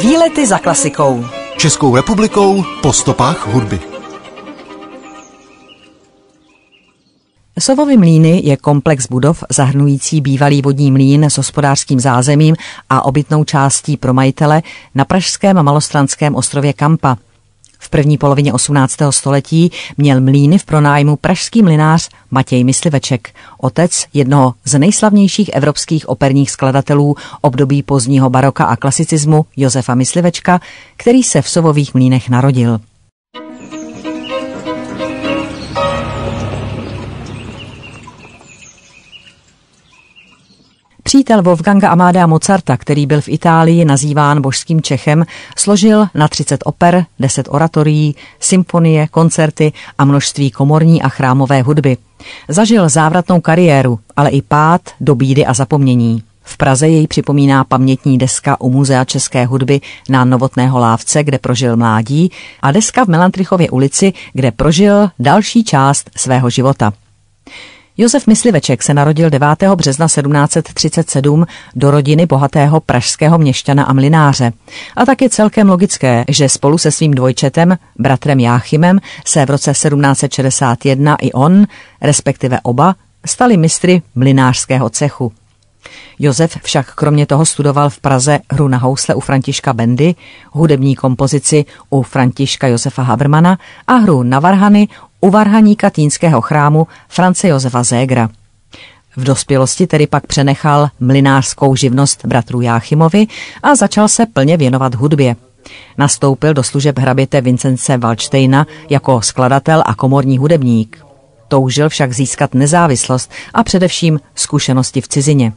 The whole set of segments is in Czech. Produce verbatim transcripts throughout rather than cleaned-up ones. Výlety za klasikou. Českou republikou po stopách hudby. Sovovy mlýny je komplex budov zahrnující bývalý vodní mlýn s hospodářským zázemím a obytnou částí pro majitele na pražském malostranském ostrově Kampa. V první polovině osmnáctého století měl mlýny v pronájmu pražský mlynář Matěj Mysliveček, otec jednoho z nejslavnějších evropských operních skladatelů období pozdního baroka a klasicismu Josefa Myslivečka, který se v Sovových mlýnech narodil. Přítel Wolfganga Amadea Mozarta, který byl v Itálii nazýván Božským Čechem, složil na třicet oper, deset oratorií, symfonie, koncerty a množství komorní a chrámové hudby. Zažil závratnou kariéru, ale i pád do bídy a zapomnění. V Praze jej připomíná pamětní deska u Muzea české hudby na Novotného Lávce, kde prožil mládí, a deska v Melantrichově ulici, kde prožil další část svého života. Josef Mysliveček se narodil devátého března sedmnáct set třicet sedm do rodiny bohatého pražského měšťana a mlynáře. A tak je celkem logické, že spolu se svým dvojčetem, bratrem Jáchymem, se v roce sedmnáct set šedesát jedna i on, respektive oba, stali mistry mlynářského cechu. Josef však kromě toho studoval v Praze hru na housle u Františka Bendy, hudební kompozici u Františka Josefa Habermana a hru na varhany u varhaníka Týnského chrámu France Josefa Zégra. V dospělosti tedy pak přenechal mlynářskou živnost bratru Jáchymovi a začal se plně věnovat hudbě. Nastoupil do služeb hraběte Vincence Valdštejna jako skladatel a komorní hudebník. Toužil však získat nezávislost a především zkušenosti v cizině.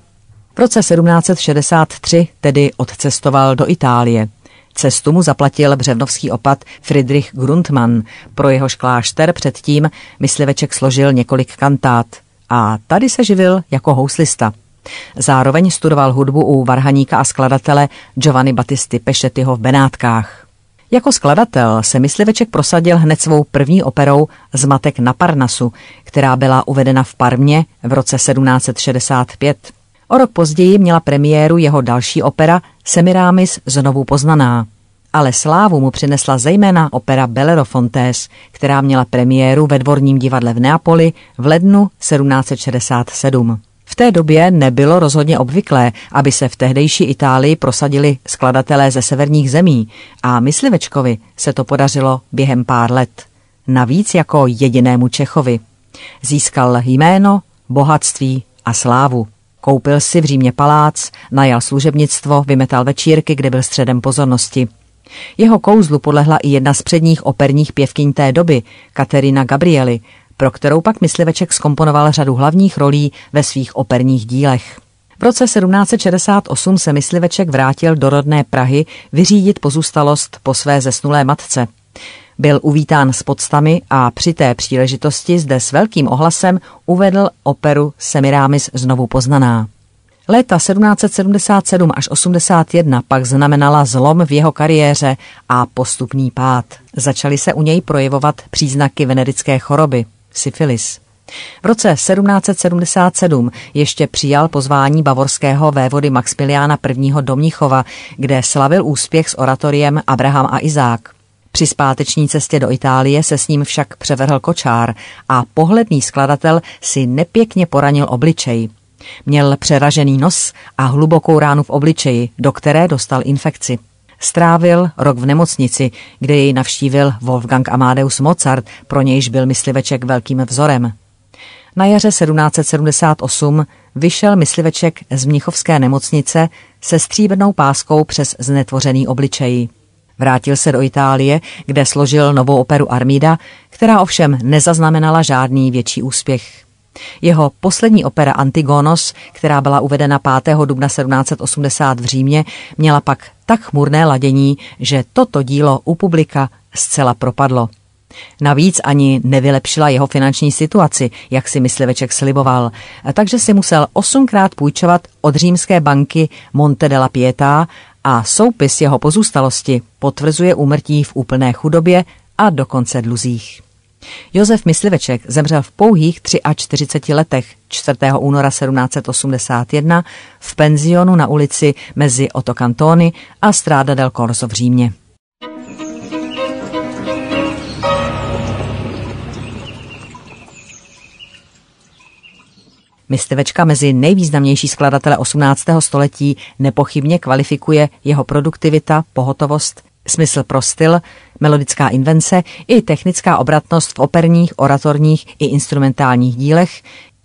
V roce sedmnáct set šedesát tři tedy odcestoval do Itálie. Cestu mu zaplatil břevnovský opat Fridrich Grundmann, pro jehož klášter předtím Mysliveček složil několik kantát a tady se živil jako houslista. Zároveň studoval hudbu u varhaníka a skladatele Giovanni Battisti Pechettiho v Benátkách. Jako skladatel se Mysliveček prosadil hned svou první operou Zmatek na Parnasu, která byla uvedena v Parmě v roce sedmnáct set šedesát pět. O rok později měla premiéru jeho další opera Semiramis znovu poznaná, ale slávu mu přinesla zejména opera Bellerofontes, která měla premiéru ve Dvorním divadle v Neapoli v lednu sedmnáct set šedesát sedm. V té době nebylo rozhodně obvyklé, aby se v tehdejší Itálii prosadili skladatelé ze severních zemí a Myslivečkovi se to podařilo během pár let. Navíc jako jedinému Čechovi. Získal jméno, bohatství a slávu. Koupil si v Římě palác, najal služebnictvo, vymetal večírky, kde byl středem pozornosti. Jeho kouzlu podlehla i jedna z předních operních pěvkyň té doby, Caterina Gabrieli, pro kterou pak Mysliveček zkomponoval řadu hlavních rolí ve svých operních dílech. V roce sedmnáct set šedesát osm se Mysliveček vrátil do rodné Prahy vyřídit pozůstalost po své zesnulé matce. Byl uvítán s poctami a při té příležitosti zde s velkým ohlasem uvedl operu Semiramis znovu poznaná. Léta sedmnáct set sedmdesát sedm až osmdesát jedna pak znamenala zlom v jeho kariéře a postupný pád. Začaly se u něj projevovat příznaky venerické choroby, syfilis. V roce sedmnáct set sedmdesát sedm ještě přijal pozvání bavorského vévody Maximiliána prvního Domichova, kde slavil úspěch s oratoriem Abraham a Izák. Při zpáteční cestě do Itálie se s ním však převrhl kočár a pohledný skladatel si nepěkně poranil obličej. Měl přeražený nos a hlubokou ránu v obličeji, do které dostal infekci. Strávil rok v nemocnici, kde jej navštívil Wolfgang Amadeus Mozart, pro nějž byl Mysliveček velkým vzorem. Na jaře sedmnáct set sedmdesát osm vyšel Mysliveček z mnichovské nemocnice se stříbrnou páskou přes znetvořený obličej. Vrátil se do Itálie, kde složil novou operu Armida, která ovšem nezaznamenala žádný větší úspěch. Jeho poslední opera Antigonos, která byla uvedena pátého dubna sedmnáct set osmdesát v Římě, měla pak tak chmurné ladění, že toto dílo u publika zcela propadlo. Navíc ani nevylepšila jeho finanční situaci, jak si Mysliveček sliboval, takže si musel osmkrát půjčovat od římské banky Monte della Pietà a soupis jeho pozůstalosti potvrzuje úmrtí v úplné chudobě a dokonce dluzích. Josef Mysliveček zemřel v pouhých čtyřiceti třech letech čtvrtého února sedmnáct set osmdesát jedna v penzionu na ulici mezi Otto Cantoni a Strada del Corso v Římě. Myslivečka mezi nejvýznamnější skladatele osmnáctého století nepochybně kvalifikuje jeho produktivita, pohotovost, smysl pro styl, melodická invence i technická obratnost v operních, oratorních i instrumentálních dílech,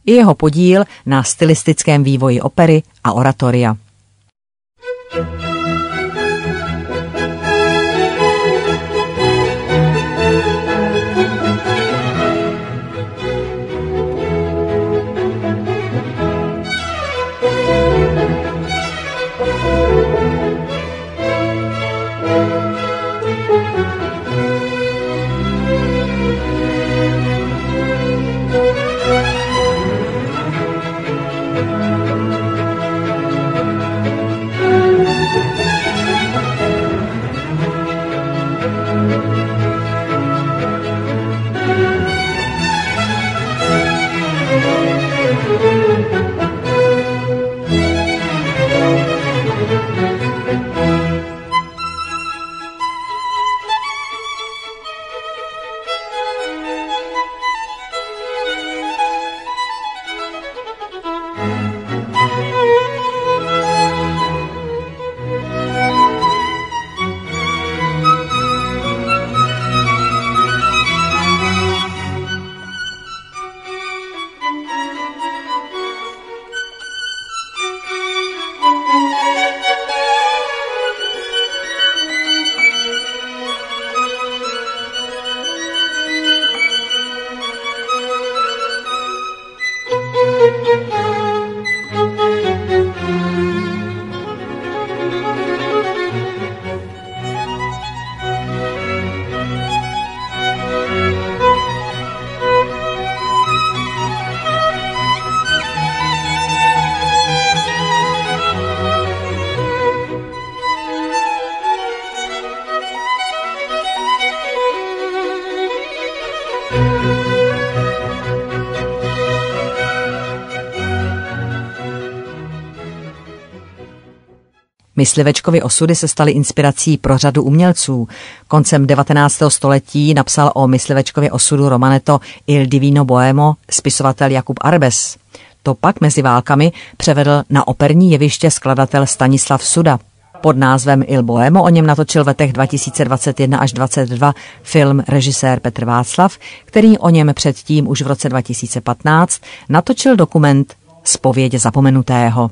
i jeho podíl na stylistickém vývoji opery a oratoria. Myslivečkovi osudy se staly inspirací pro řadu umělců. Koncem devatenáctého století napsal o Myslivečkově osudu romaneto Il Divino Boemo spisovatel Jakub Arbes. To pak mezi válkami převedl na operní jeviště skladatel Stanislav Suda. Pod názvem Il Boemo o něm natočil v letech dva tisíce dvacet jedna až dvacet dva film režisér Petr Václav, který o něm předtím už v roce dva tisíce patnáct natočil dokument Zpověď zapomenutého.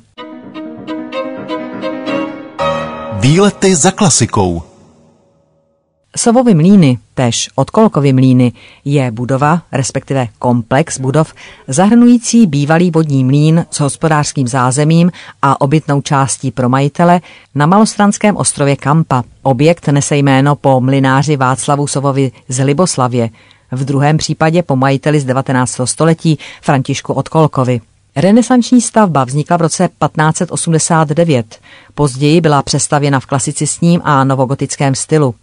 Výlety za klasikou. Sovovy mlýny, též od Kolkovy mlýny, je budova, respektive komplex budov, zahrnující bývalý vodní mlýn s hospodářským zázemím a obytnou částí pro majitele na malostranském ostrově Kampa. Objekt nese jméno po mlynáři Václavu Sovovi z Liboslavě, v druhém případě po majiteli z devatenáctého století Františku Odkolkovi. Renesanční stavba vznikla v roce patnáct set osmdesát devět, později byla přestavěna v klasicistním a novogotickém stylu.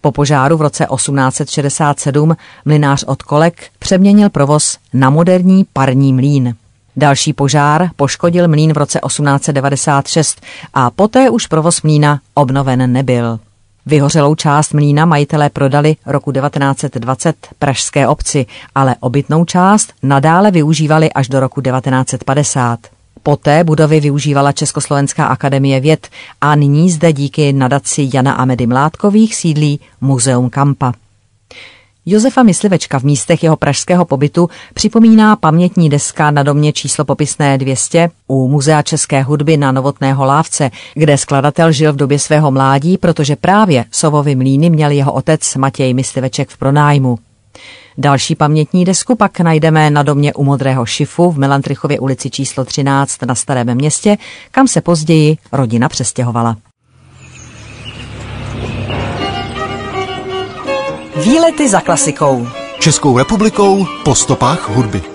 Po požáru v roce osmnáct set šedesát sedm mlynář Odkolek přeměnil provoz na moderní parní mlýn. Další požár poškodil mlýn v roce osmnáct set devadesát šest a poté už provoz mlýna obnoven nebyl. Vyhořelou část mlýna majitelé prodali roku devatenáct set dvacet pražské obci, ale obytnou část nadále využívali až do roku devatenáct set padesát. Poté budovy využívala Československá akademie věd a nyní zde díky nadaci Jana Amedy Mládkových sídlí Muzeum Kampa. Josefa Myslivečka v místech jeho pražského pobytu připomíná pamětní deska na domě číslo popisné dvě stě u Muzea české hudby na Novotné Holávce, kde skladatel žil v době svého mládí, protože právě Sovovy mlýny měl jeho otec Matěj Mysliveček v pronájmu. Další pamětní desku pak najdeme na domě u Modrého šifu v Melantrichově ulici číslo třináct na Starém Městě, kam se později rodina přestěhovala. Výlety za klasikou. Českou republikou po stopách hudby.